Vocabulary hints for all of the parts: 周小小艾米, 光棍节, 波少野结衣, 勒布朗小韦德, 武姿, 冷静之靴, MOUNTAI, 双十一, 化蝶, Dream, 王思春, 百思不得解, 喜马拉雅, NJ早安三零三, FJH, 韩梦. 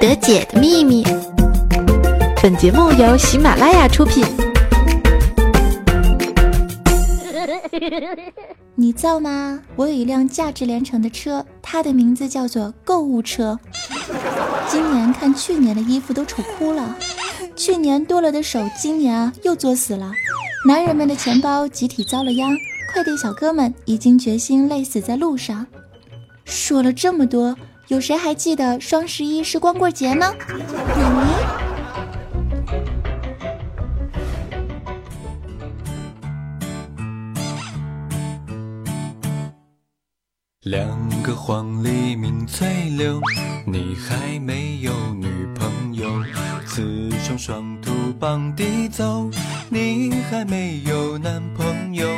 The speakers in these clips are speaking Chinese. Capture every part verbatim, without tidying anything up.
得解的秘密。本节目由喜马拉雅出品。你造吗？我有一辆价值连城的车，它的名字叫做购物车。今年看去年的衣服都丑哭了，去年多了的手，今年啊又作死了。男人们的钱包集体遭了殃，快递小哥们已经决心累死在路上。说了这么多，有谁还记得双十一是光棍节呢？你两个黄鹂鸣翠柳，你还没有女朋友，雌雄双兔傍地走，你还没有男朋友，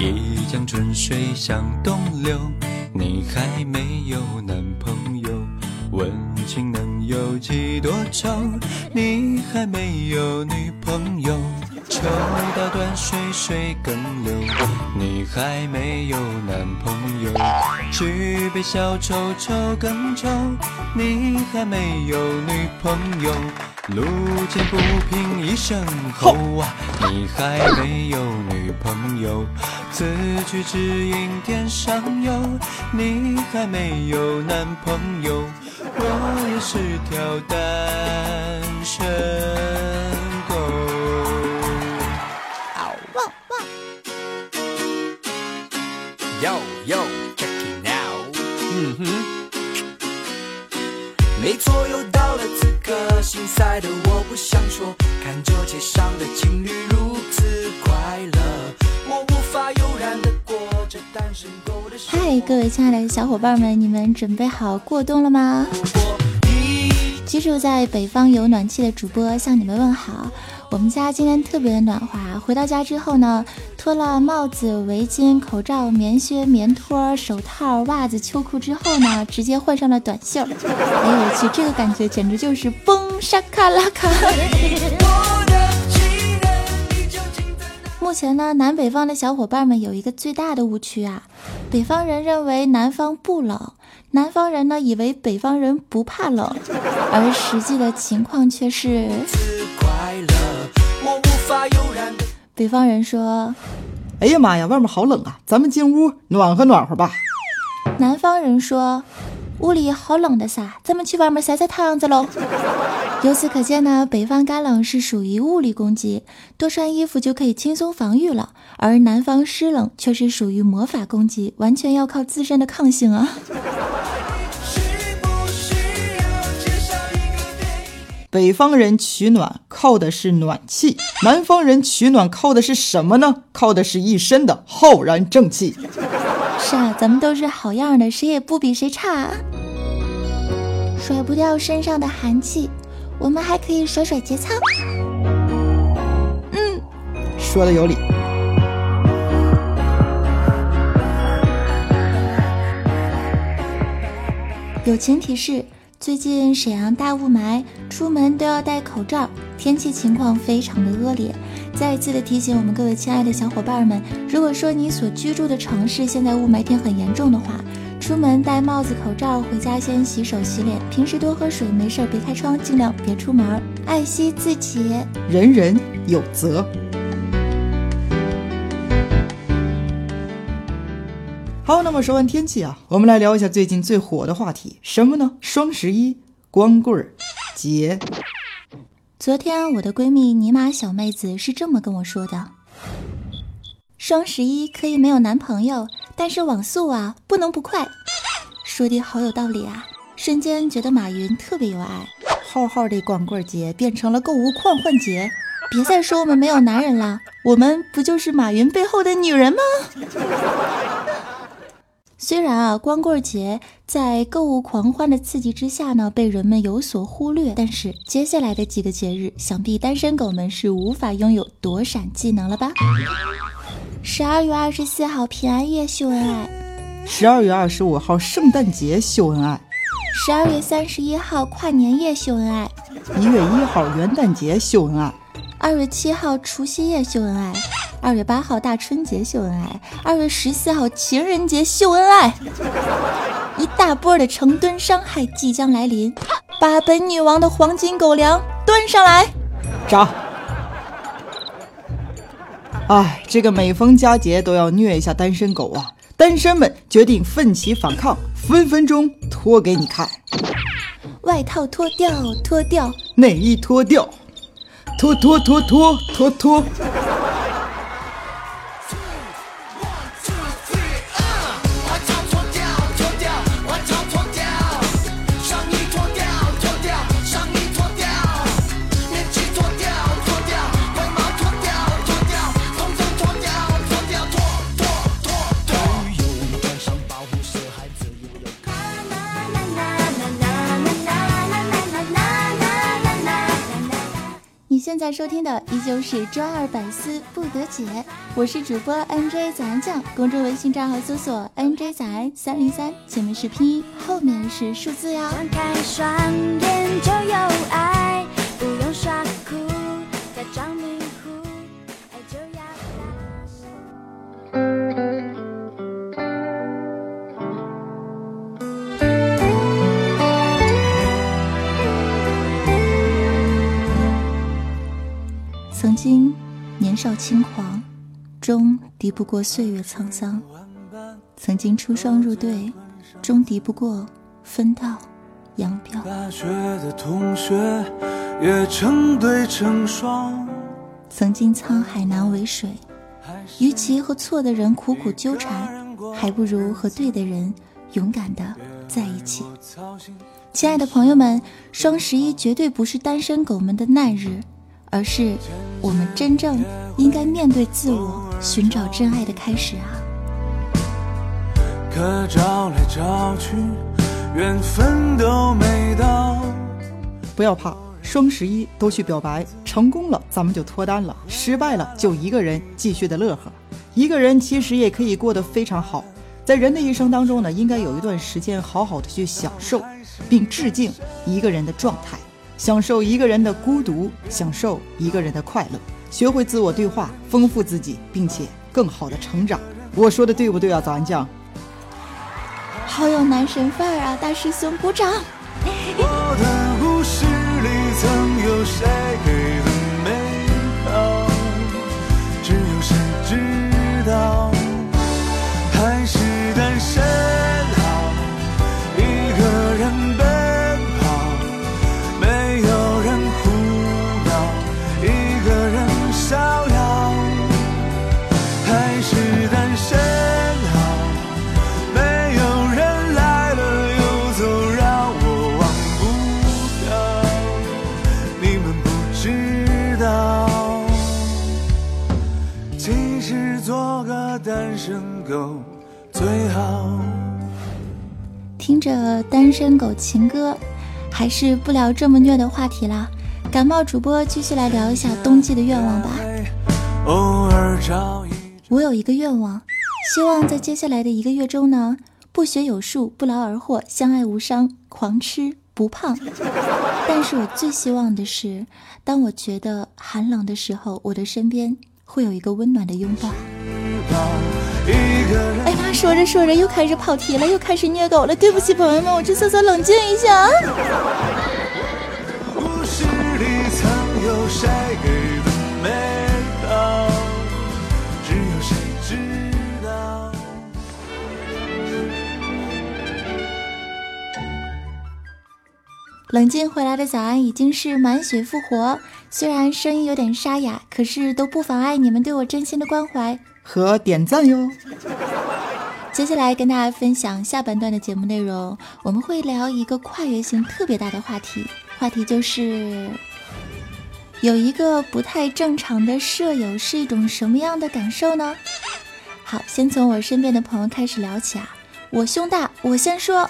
一江春水向东流，你还没有男朋友，问情能有几多愁，你还没有女朋友，抽刀断水水更流，你还没有男朋友，举杯消愁愁更愁，你还没有女朋友，路见不平一声吼啊，你还没有女朋友，此去只应天上有，你还没有男朋友，我也是条单身狗。Yo, yo, check it out. 嗯哼，没错，又到了此刻，心塞的我不想说，看着街上的情侣如此快乐，我无法悠然的过着单身狗的生活。嗨，各位亲爱的小伙伴们，你们准备好过冬了吗？居住在北方有暖气的主播向你们问好。我们家今天特别暖和，回到家之后呢，脱了帽子、围巾、口罩、棉靴、棉托、手套、袜子、秋裤之后呢，直接换上了短袖。哎呦我去，这个感觉简直就是崩沙卡拉卡。目前呢，南北方的小伙伴们有一个最大的误区啊，北方人认为南方不冷，南方人呢以为北方人不怕冷，而实际的情况却是。北方人说，哎呀妈呀，外面好冷啊，咱们进屋暖和暖和吧。南方人说，屋里好冷的撒，咱们去外面晒晒太阳子喽。由此可见呢，北方干冷是属于物理攻击，多穿衣服就可以轻松防御了，而南方湿冷却是属于魔法攻击，完全要靠自身的抗性啊。北方人取暖靠的是暖气，南方人取暖靠的是什么呢？靠的是一身的浩然正气。是啊，咱们都是好样的，谁也不比谁差啊。甩不掉身上的寒气，我们还可以甩甩节操。嗯，说的有理。友情提示，最近沈阳大雾霾，出门都要戴口罩，天气情况非常的恶劣。再一次的提醒我们各位亲爱的小伙伴们，如果说你所居住的城市现在雾霾天很严重的话，出门戴帽子口罩，回家先洗手洗脸，平时多喝水，没事别开窗，尽量别出门，爱惜自己，人人有责。好，那么说完天气啊，我们来聊一下最近最火的话题，什么呢？双十一光棍节。昨天我的闺蜜尼玛小妹子是这么跟我说的，双十一可以没有男朋友，但是网速啊不能不快。说的好有道理啊，瞬间觉得马云特别有爱。浩浩的光棍节变成了购物狂欢节，别再说我们没有男人了，我们不就是马云背后的女人吗？虽然啊，光棍节在购物狂欢的刺激之下呢，被人们有所忽略，但是接下来的几个节日，想必单身狗们是无法拥有躲闪技能了吧？十二月二十四号平安夜秀恩爱，十二月二十五号圣诞节秀恩爱，十二月三十一号跨年夜秀恩爱，一月一号元旦节秀恩爱，二月七号除夕夜秀恩爱。二月八号大春节秀恩爱，二月十四号情人节秀恩爱，一大波的成吨伤害即将来临。把本女王的黄金狗粮端上来。炸！哎，这个每逢佳节都要虐一下单身狗啊！单身们决定奋起反抗，分分钟脱给你看。外套脱掉，脱掉；内衣脱掉，脱脱脱脱脱脱。现在收听的依旧是周二百思不得解，我是主播 N J 早安酱，公众微信账号搜索 N J 早安三零三，前面是拼音，后面是数字呀。张开双眼就有爱，不用耍酷，假装迷糊，爱就要大声。曾经年少轻狂，终敌不过岁月沧桑；曾经出双入对，终敌不过分道扬镳。大学的同学也成对成双，曾经沧海难为水，与其和错的人苦苦纠缠，还不如和对的人勇敢的在一起。亲爱的朋友们，双十一绝对不是单身狗们的难日，而是我们真正应该面对自我，寻找真爱的开始啊！可找来找去，缘分都没到。不要怕，双十一都去表白，成功了咱们就脱单了，失败了就一个人继续的乐呵。一个人其实也可以过得非常好。在人的一生当中呢，应该有一段时间好好的去享受，并致敬一个人的状态。享受一个人的孤独，享受一个人的快乐，学会自我对话，丰富自己，并且更好的成长。我说的对不对啊，早安酱？好有男神范儿啊，大师兄，鼓掌！我的故事里曾有谁给的美好，只有谁知道，还是单身。听着单身狗情歌，还是不聊这么虐的话题啦。感冒主播继续来聊一下冬季的愿望吧。我有一个愿望，希望在接下来的一个月中呢，不学有术，不劳而获，相爱无伤，狂吃不胖。但是我最希望的是，当我觉得寒冷的时候，我的身边会有一个温暖的拥抱。哎妈，说着说着又开始跑题了，又开始虐狗了，对不起朋友们，我去厕所冷静一下。故事里曾有谁给的美好，只有谁知道。冷静回来的早安已经是满血复活，虽然声音有点沙哑，可是都不妨碍你们对我真心的关怀和点赞哟。接下来跟大家分享下半段的节目内容，我们会聊一个跨越性特别大的话题，话题就是有一个不太正常的舍友是一种什么样的感受呢？好，先从我身边的朋友开始聊起啊。我胸大，我先说。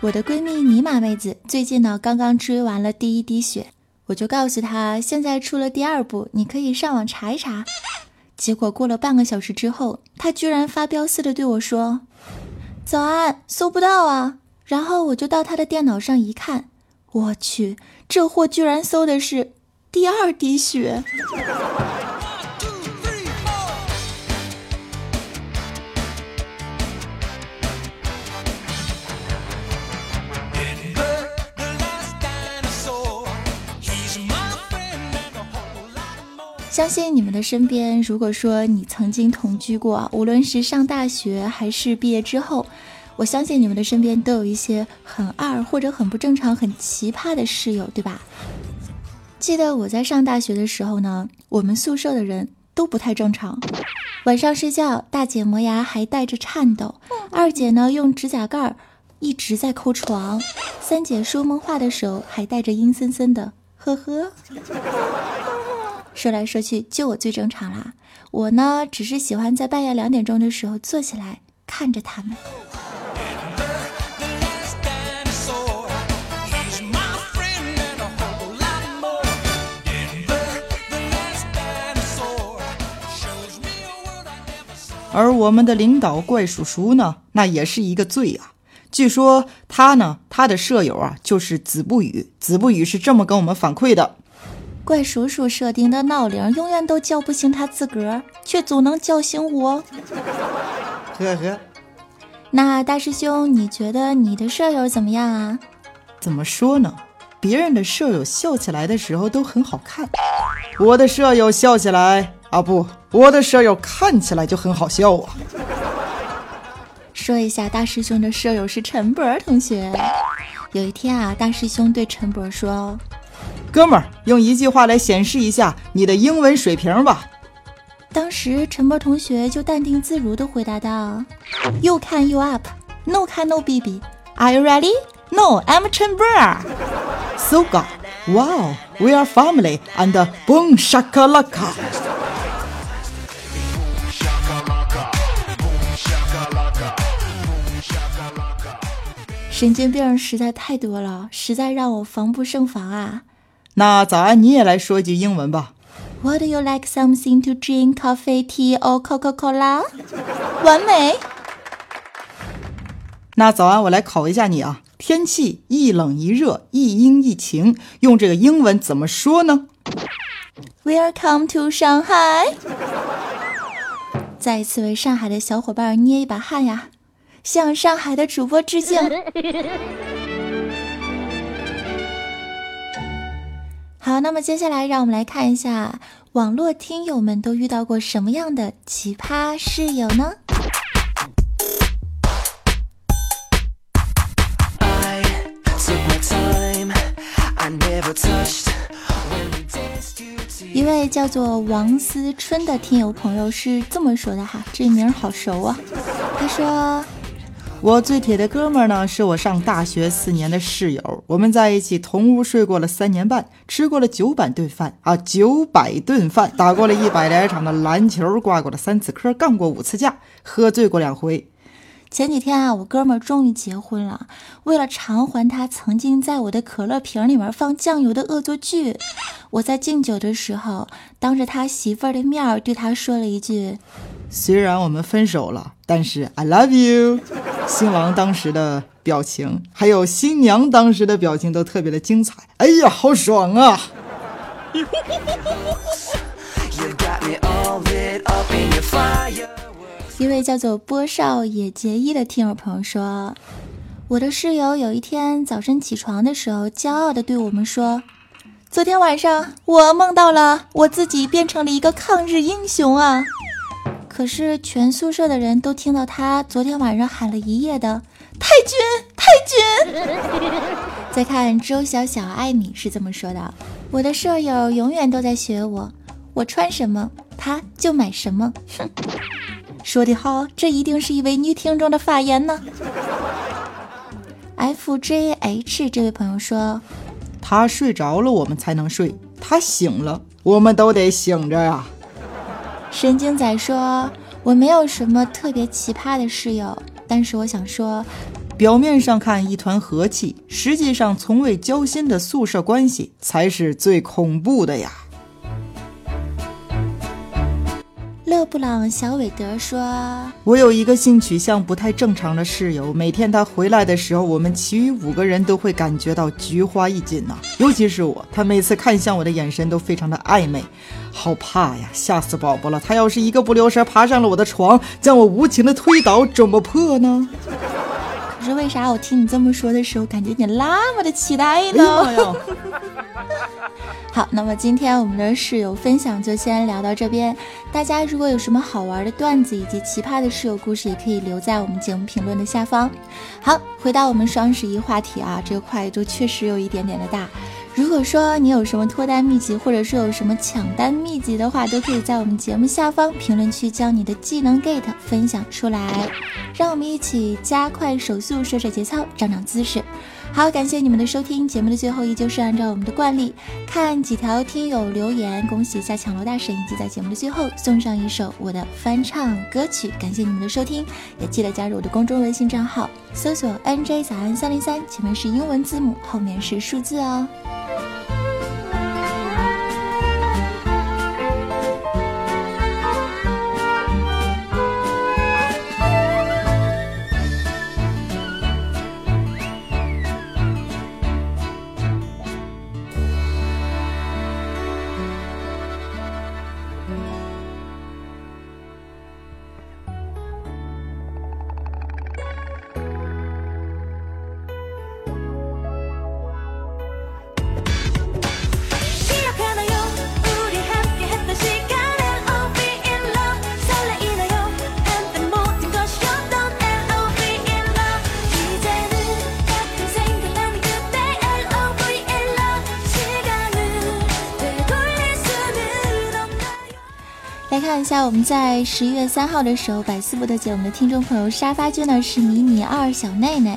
我的闺蜜尼玛妹子最近呢刚刚追完了第一滴血，我就告诉她现在出了第二部，你可以上网查一查。结果过了半个小时之后，她居然发飙似的对我说：早安，搜不到啊。然后我就到她的电脑上一看，我去，这货居然搜的是第二滴血。相信你们的身边，如果说你曾经同居过，无论是上大学还是毕业之后，我相信你们的身边都有一些很二或者很不正常很奇葩的室友，对吧？记得我在上大学的时候呢，我们宿舍的人都不太正常。晚上睡觉，大姐磨牙还带着颤抖，二姐呢用指甲盖一直在抠床，三姐说梦话的手还带着阴森森的呵呵。说来说去就我最正常啦，我呢只是喜欢在半夜两点钟的时候坐起来看着他们。而我们的领导怪叔叔呢，那也是一个罪啊。据说他呢，他的舍友啊，就是子不语。子不语是这么跟我们反馈的：怪叔叔设定的闹铃永远都叫不醒他自个儿，却总能叫醒我。呵呵。那大师兄，你觉得你的舍友怎么样啊？怎么说呢？别人的舍友笑起来的时候都很好看，我的舍友笑起来。啊不，我的舍友看起来就很好笑啊。说一下大师兄的舍友是陈博同学。有一天啊，大师兄对陈博说：哥们儿，用一句话来显示一下你的英文水平吧。当时陈博同学就淡定自如地回答道： You can you up, no can no baby, are you ready? No, I'm Chen Bo. So good, wow, we are family and boom shakalaka.神经病实在太多了，实在让我防不胜防啊。那早安，你也来说句英文吧。 Would you like something to drink, coffee, tea or Coca-Cola? 完美。那早安，我来考一下你啊，天气一冷一热，一阴一晴，用这个英文怎么说呢？ Welcome to Shanghai。 再一次为上海的小伙伴捏一把汗呀，向上海的主播致敬。好，那么接下来让我们来看一下网络听友们都遇到过什么样的奇葩室友呢？一位叫做王思春的听友朋友是这么说的哈，这名好熟啊。他说：我最铁的哥们儿呢，是我上大学四年的室友，我们在一起同屋睡过了三年半，吃过了九百顿饭啊，九百顿饭，打过了一百来场的篮球，挂过了三次科，干过五次架，喝醉过两回。前几天啊，我哥们儿终于结婚了，为了偿还他曾经在我的可乐瓶里面放酱油的恶作剧，我在敬酒的时候，当着他媳妇儿的面对他说了一句：虽然我们分手了，但是 I love you。 新郎当时的表情还有新娘当时的表情都特别的精彩，哎呀好爽啊。一位叫做波少野结衣的听友朋友说：我的室友有一天早晨起床的时候，骄傲地对我们说：昨天晚上我梦到了我自己变成了一个抗日英雄啊。可是全宿舍的人都听到他昨天晚上喊了一夜的太君太君。再看周小小艾米是这么说的：我的舍友永远都在学我，我穿什么他就买什么。哼，说得好，这一定是一位女听众的发言呢。 F J H 这位朋友说：他睡着了我们才能睡，他醒了我们都得醒着呀。神经仔说：我没有什么特别奇葩的室友，但是我想说，表面上看一团和气，实际上从未交心的宿舍关系才是最恐怖的呀。勒布朗小韦德说：我有一个性取向不太正常的室友，每天他回来的时候，我们其余五个人都会感觉到菊花一紧啊，尤其是我，他每次看向我的眼神都非常的暧昧，好怕呀，吓死宝宝了！他要是一个不留神爬上了我的床，将我无情的推倒，怎么破呢？可是为啥我听你这么说的时候，感觉你那么的期待呢？哎呦好，那么今天我们的室友分享就先聊到这边。大家如果有什么好玩的段子以及奇葩的室友故事，也可以留在我们节目评论的下方。好，回到我们双十一话题啊，这个跨度确实有一点点的大。如果说你有什么脱单秘籍，或者是有什么抢单秘籍的话，都可以在我们节目下方评论区将你的技能 get 分享出来，让我们一起加快手速，甩甩节操，长长姿势。好，感谢你们的收听。节目的最后依旧是按照我们的惯例，看几条听友留言，恭喜一下抢楼大神，以及在节目的最后送上一首我的翻唱歌曲。感谢你们的收听，也记得加入我的公众微信账号，搜索 N J 早安三零三，前面是英文字母，后面是数字哦。看一下我们在十一月三号的时候，百思不得解我们的听众朋友沙发君呢是迷你二小内内，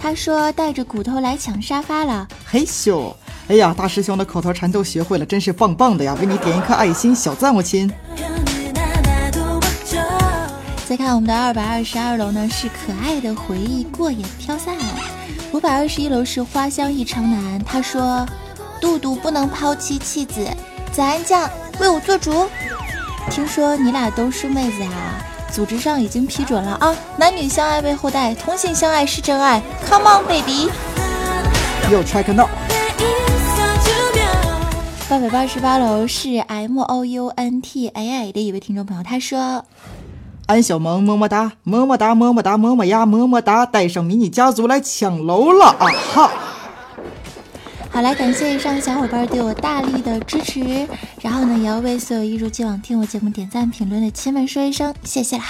他说带着骨头来抢沙发了，嘿咻！哎呀，大师兄的口头禅都学会了，真是棒棒的呀！为你点一颗爱心，小赞我亲。再看我们的二百二十二楼呢是可爱的回忆过眼飘散，五百二十一楼是花香一长男，他说杜杜不能抛弃妻子，早安酱为我做主。听说你俩都是妹子啊，组织上已经批准了啊！男女相爱为后代，同性相爱是真爱。Come on baby， 又 check now。八百八十八楼是 M O U N T A I 的一位听众朋友，他说：“安小萌么么哒，么么哒，么么哒，么么呀，么么哒，带上迷你家族来抢楼了啊哈！”好，来感谢以上小伙伴对我大力的支持，然后呢也要为所有一如既往听我节目点赞评论的亲们说一声谢谢啦。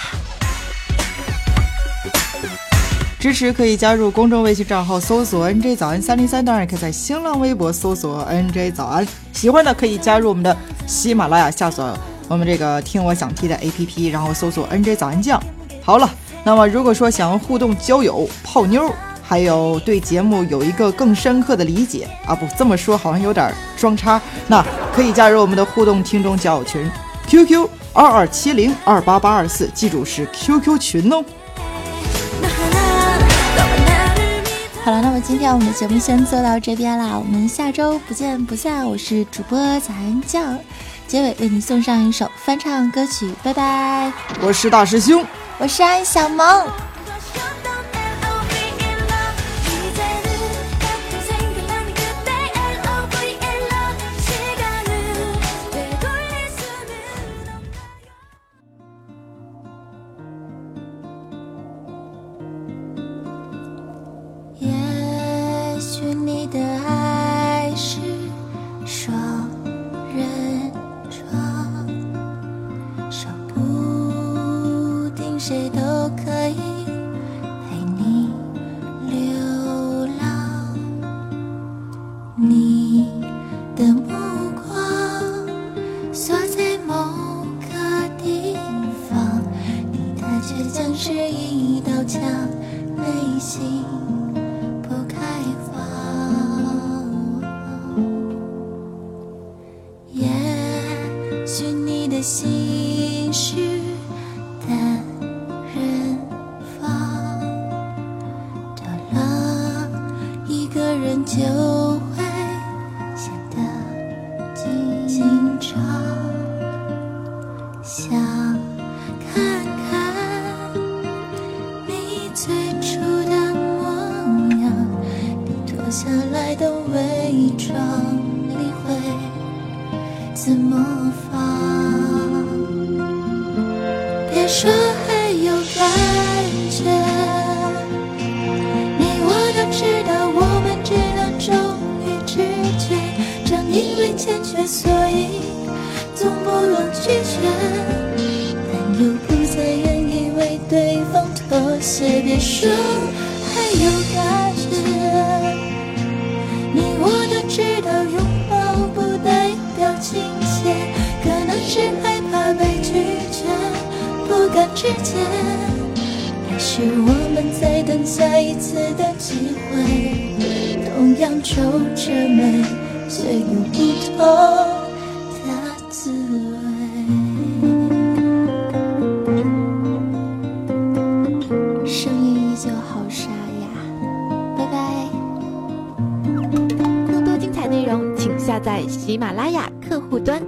支持可以加入公众微信账号搜索 N J 早安三零三，当然可以在新浪微博搜索 N J 早安，喜欢的可以加入我们的喜马拉雅，下载我们这个听我想听的 A P P， 然后搜索 N J 早安酱。好了，那么如果说想要互动交友泡妞，还有对节目有一个更深刻的理解啊，不这么说好像有点装叉，那可以加入我们的互动听众交友群 Q Q 二二七零二八八二四，记住是 Q Q 群哦。好了，那么今天我们的节目先做到这边了，我们下周不见不散。我是主播早安酱，结尾为你送上一首翻唱歌曲，拜拜。我是大师兄，我是安小萌。谁都可以陪你流浪，你的目光锁在某个地方，你的倔强是一道墙，内心不开放。也许你的心事就会显得紧张，想看看你最初的模样，你脱下来的伪装里会自模仿。别说还有感觉，的，所以总不能拒绝，但又不再愿意为对方妥协。别说还有感觉，你我都知道拥抱不代表亲切，可能是害怕被拒绝，不敢直接，还是我们在等下一次的机会，同样皱着眉，却有不同。喜马拉雅客户端。